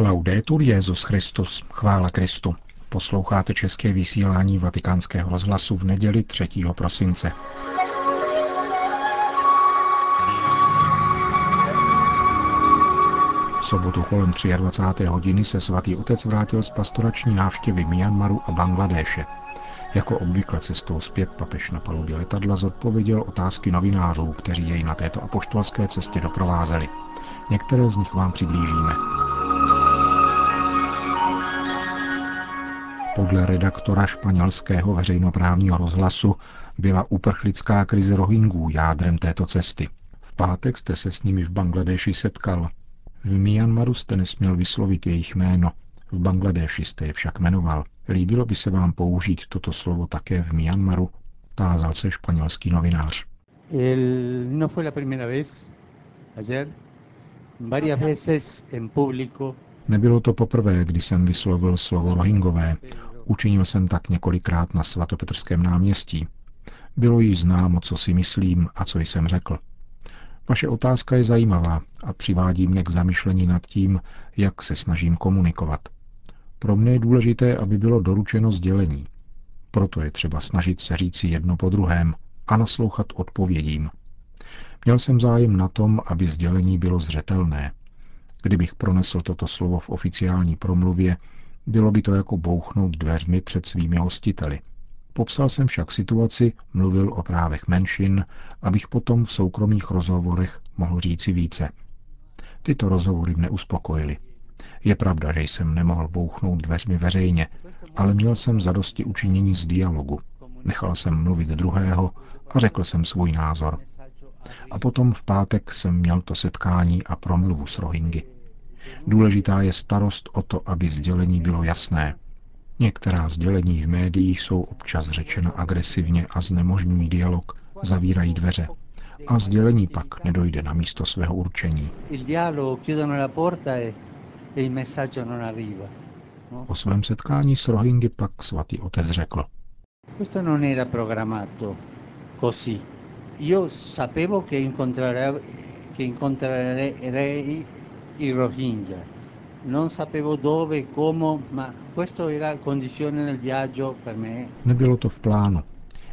Laudetur Jesus Christus, chvála Kristu. Posloucháte české vysílání Vatikánského rozhlasu v neděli 3. prosince. V sobotu kolem 23. hodiny se svatý otec vrátil z pastorační návštěvy Myanmaru a Bangladéše. Jako obvykle cestou zpět papež na palubě letadla zodpověděl otázky novinářů, kteří jej na této apoštolské cestě doprovázeli. Některé z nich vám přiblížíme. Podle redaktora španělského veřejnoprávního rozhlasu byla uprchlická krize Rohingů jádrem této cesty. V pátek jste se s nimi v Bangladeši setkal. V Myanmaru jste nesměl vyslovit jejich jméno, v Bangladeši jste je však jmenoval. Líbilo by se vám použít toto slovo také v Myanmaru? Tázal se španělský novinář. Nebylo to poprvé, kdy jsem vyslovil slovo Rohingové. Učinil jsem tak několikrát na Svatopetrském náměstí. Bylo již známo, co si myslím a co jsem řekl. Vaše otázka je zajímavá a přivádí mne k zamyšlení nad tím, jak se snažím komunikovat. Pro mě je důležité, aby bylo doručeno sdělení. Proto je třeba snažit se říci jedno po druhém a naslouchat odpovědím. Měl jsem zájem na tom, aby sdělení bylo zřetelné. Kdybych pronesl toto slovo v oficiální promluvě, bylo by to jako bouchnout dveřmi před svými hostiteli. Popsal jsem však situaci, mluvil o právech menšin, abych potom v soukromých rozhovorech mohl říci více. Tyto rozhovory mne uspokojily. Je pravda, že jsem nemohl bouchnout dveřmi veřejně, ale měl jsem zadosti učinění z dialogu. Nechal jsem mluvit druhého a řekl jsem svůj názor. A potom v pátek jsem měl to setkání a promluvu s Rohingy. Důležitá je starost o to, aby sdělení bylo jasné. Některá sdělení v médiích jsou občas řečena agresivně a znemožňují dialog, zavírají dveře. A sdělení pak nedojde na místo svého určení. O svém setkání s Rohingy pak svatý otec řekl. Nebylo to v plánu.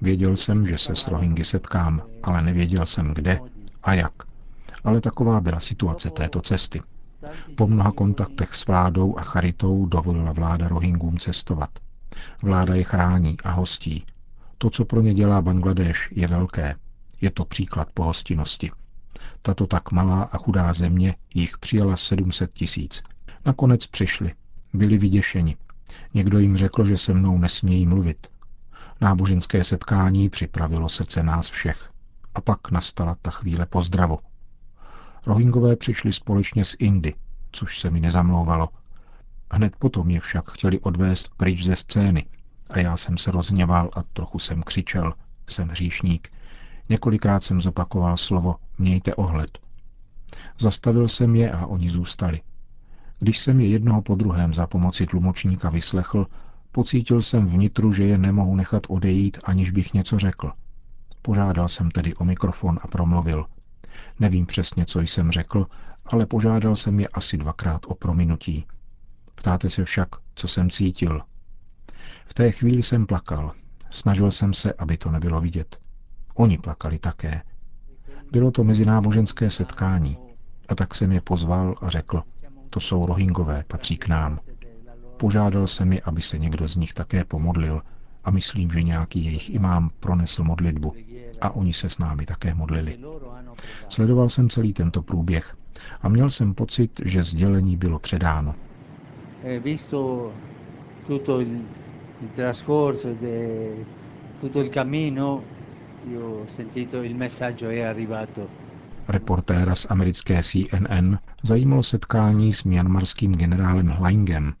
Věděl jsem, že se s Rohingy setkám, ale nevěděl jsem kde a jak. Ale taková byla situace této cesty. Po mnoha kontaktech s vládou a charitou dovolila vláda Rohingům cestovat. Vláda je chrání a hostí. To, co pro ně dělá Bangladéš, je velké. Je to příklad pohostinnosti. Tato tak malá a chudá země jich přijala 700 000. Nakonec přišli. Byli vyděšeni. Někdo jim řekl, že se mnou nesmějí mluvit. Náboženské setkání připravilo srdce nás všech. A pak nastala ta chvíle pozdravu. Rohingové přišli společně z Indy, což se mi nezamlouvalo. Hned potom je však chtěli odvést pryč ze scény. A já jsem se rozněval a trochu jsem křičel. Jsem hříšník. Několikrát jsem zopakoval slovo mějte ohled. Zastavil jsem je a oni zůstali. Když jsem je jednoho po druhém za pomoci tlumočníka vyslechl, pocítil jsem vnitru, že je nemohu nechat odejít, aniž bych něco řekl. Požádal jsem tedy o mikrofon a promluvil. Nevím přesně, co jsem řekl, ale požádal jsem je asi 2krát o prominutí. Ptáte se však, co jsem cítil. V té chvíli jsem plakal. Snažil jsem se, aby to nebylo vidět. Oni plakali také. Bylo to mezináboženské setkání. A tak jsem je pozval a řekl, to jsou Rohingové, patří k nám. Požádal jsem je, aby se někdo z nich také pomodlil a myslím, že nějaký jejich imám pronesl modlitbu. A oni se s námi také modlili. Sledoval jsem celý tento průběh a měl jsem pocit, že sdělení bylo předáno. Reportéra z americké CNN zajímalo setkání s myanmarským generálem Hlaingem.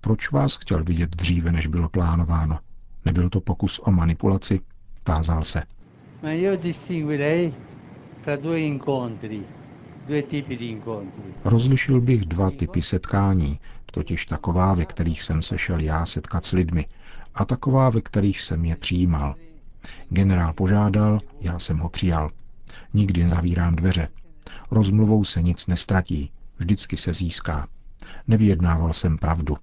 Proč vás chtěl vidět dříve, než bylo plánováno? Nebyl to pokus o manipulaci? Tázal se. Rozlišil bych 2 typy setkání, totiž taková, ve kterých jsem se šel já setkat s lidmi, a taková, ve kterých jsem je přijímal. Generál požádal, já jsem ho přijal. Nikdy nezavírám dveře. Rozmluvou se nic nestratí, vždycky se získá. Nevyjednával jsem pravdu.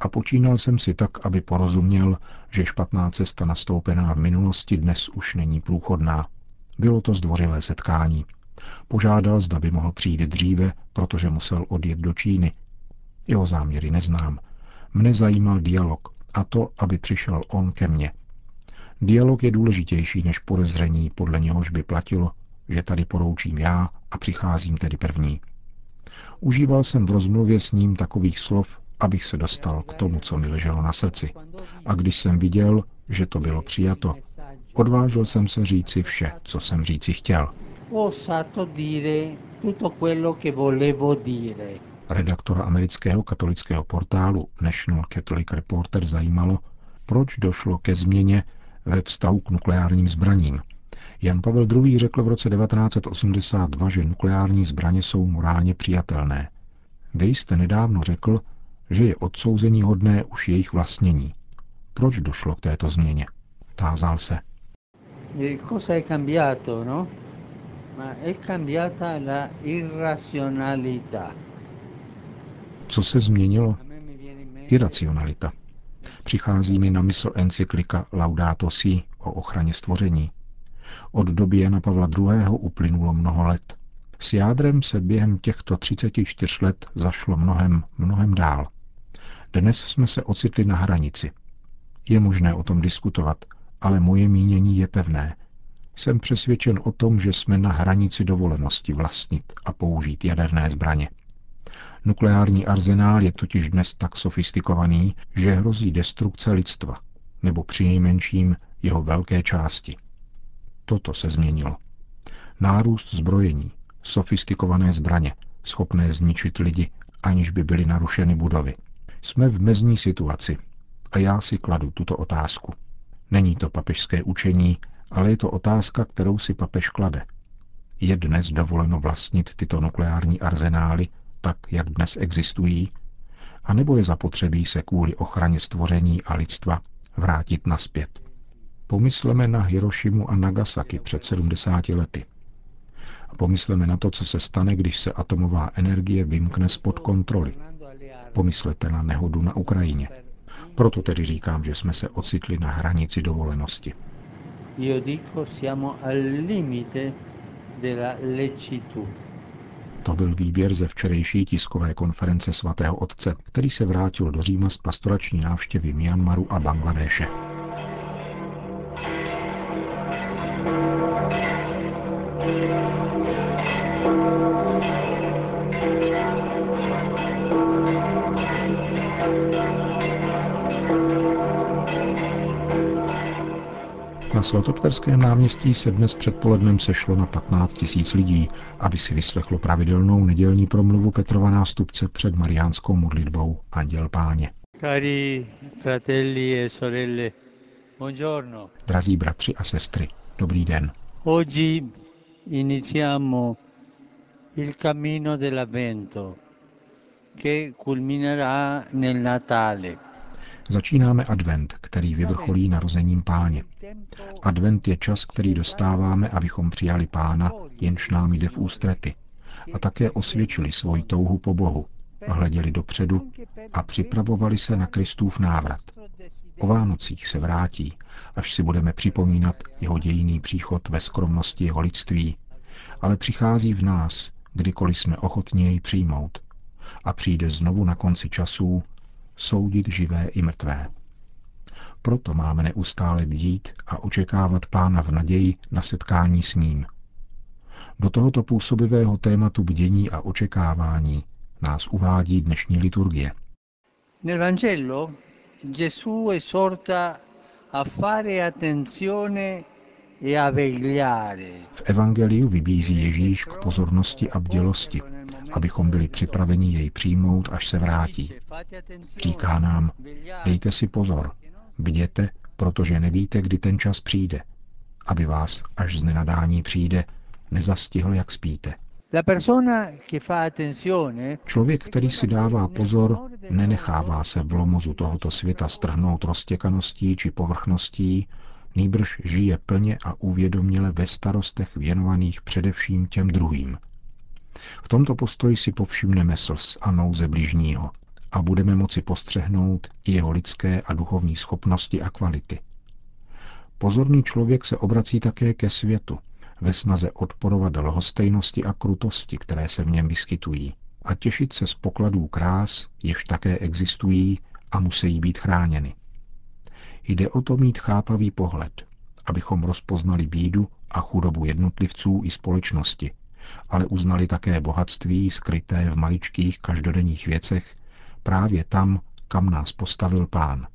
A počínal jsem si tak, aby porozuměl, že špatná cesta nastoupená v minulosti dnes už není průchodná. Bylo to zdvořilé setkání. Požádal, zda by mohl přijít dříve, protože musel odjet do Číny. Jeho záměry neznám. Mne zajímal dialog a to, aby přišel on ke mně. Dialog je důležitější než podezření, podle něhož by platilo, že tady poroučím já a přicházím tedy první. Užíval jsem v rozmluvě s ním takových slov, abych se dostal k tomu, co mi leželo na srdci. A když jsem viděl, že to bylo přijato, odvážil jsem se říci vše, co jsem říci chtěl. Redaktora amerického katolického portálu National Catholic Reporter zajímalo, proč došlo ke změně ve vztahu k nukleárním zbraním. Jan Pavel II. Řekl v roce 1982, že nukleární zbraně jsou morálně přijatelné. Vy jste nedávno řekl, že je odsouzení hodné už jejich vlastnění. Proč došlo k této změně? Tázal se. Co se změnilo? Iracionalita. Přichází mi na mysl encyklika Laudato Si o ochraně stvoření. Od doby Jana Pavla II. Uplynulo mnoho let. S jádrem se během těchto 34 let zašlo mnohem dál. Dnes jsme se ocitli na hranici. Je možné o tom diskutovat, ale moje mínění je pevné. Jsem přesvědčen o tom, že jsme na hranici dovolenosti vlastnit a použít jaderné zbraně. Nukleární arzenál je totiž dnes tak sofistikovaný, že hrozí destrukce lidstva, nebo přinejmenším jeho velké části. Toto se změnilo. Nárůst zbrojení, sofistikované zbraně, schopné zničit lidi, aniž by byly narušeny budovy. Jsme v mezní situaci a já si kladu tuto otázku. Není to papežské učení, ale je to otázka, kterou si papež klade. Je dnes dovoleno vlastnit tyto nukleární arzenály tak, jak dnes existují? A nebo je zapotřebí se kvůli ochraně stvoření a lidstva vrátit nazpět? Pomysleme na Hirošimu a Nagasaki před 70 lety. A pomysleme na to, co se stane, když se atomová energie vymkne spod kontroly. Pomyslete na nehodu na Ukrajině. Proto tedy říkám, že jsme se ocitli na hranici dovolenosti. To byl výběr ze včerejší tiskové konference svatého otce, který se vrátil do Říma z pastorační návštěvy Myanmaru a Bangladéše. Na svatopetrském náměstí se dnes předpolednem sešlo na 15 000 lidí, aby si vyslechlo pravidelnou nedělní promluvu Petrova nástupce před mariánskou modlitbou Anděl Páně. Drazí bratři a sestry, dobrý den. Začínáme advent, který vyvrcholí narozením Páně. Advent je čas, který dostáváme, abychom přijali Pána, jenž nám jde v ústrety, a také osvědčili svoji touhu po Bohu, hleděli dopředu a připravovali se na Kristův návrat. O Vánocích se vrátí, až si budeme připomínat jeho dějinný příchod ve skromnosti jeho lidství, ale přichází v nás, kdykoliv jsme ochotni jej přijmout, a přijde znovu na konci časů soudit živé i mrtvé. Proto máme neustále bdít a očekávat Pána v naději na setkání s ním. Do tohoto působivého tématu bdění a očekávání nás uvádí dnešní liturgie. V evangeliu vybízí Ježíš k pozornosti a bdělosti, abychom byli připraveni jej přijmout, až se vrátí. Říká nám, dejte si pozor, bděte, protože nevíte, kdy ten čas přijde, aby vás, až z nenadání přijde, nezastihl, jak spíte. Člověk, který si dává pozor, nenechává se v lomozu tohoto světa strhnout roztěkaností či povrchností, nýbrž žije plně a uvědoměle ve starostech věnovaných především těm druhým. V tomto postoji si povšimneme slz a nouze bližního a budeme moci postřehnout i jeho lidské a duchovní schopnosti a kvality. Pozorný člověk se obrací také ke světu, ve snaze odporovat lhostejnosti a krutosti, které se v něm vyskytují, a těšit se z pokladů krás, jež také existují a musí být chráněny. Jde o to mít chápavý pohled, abychom rozpoznali bídu a chudobu jednotlivců i společnosti, ale uznali také bohatství skryté v maličkých každodenních věcech právě tam, kam nás postavil Pán.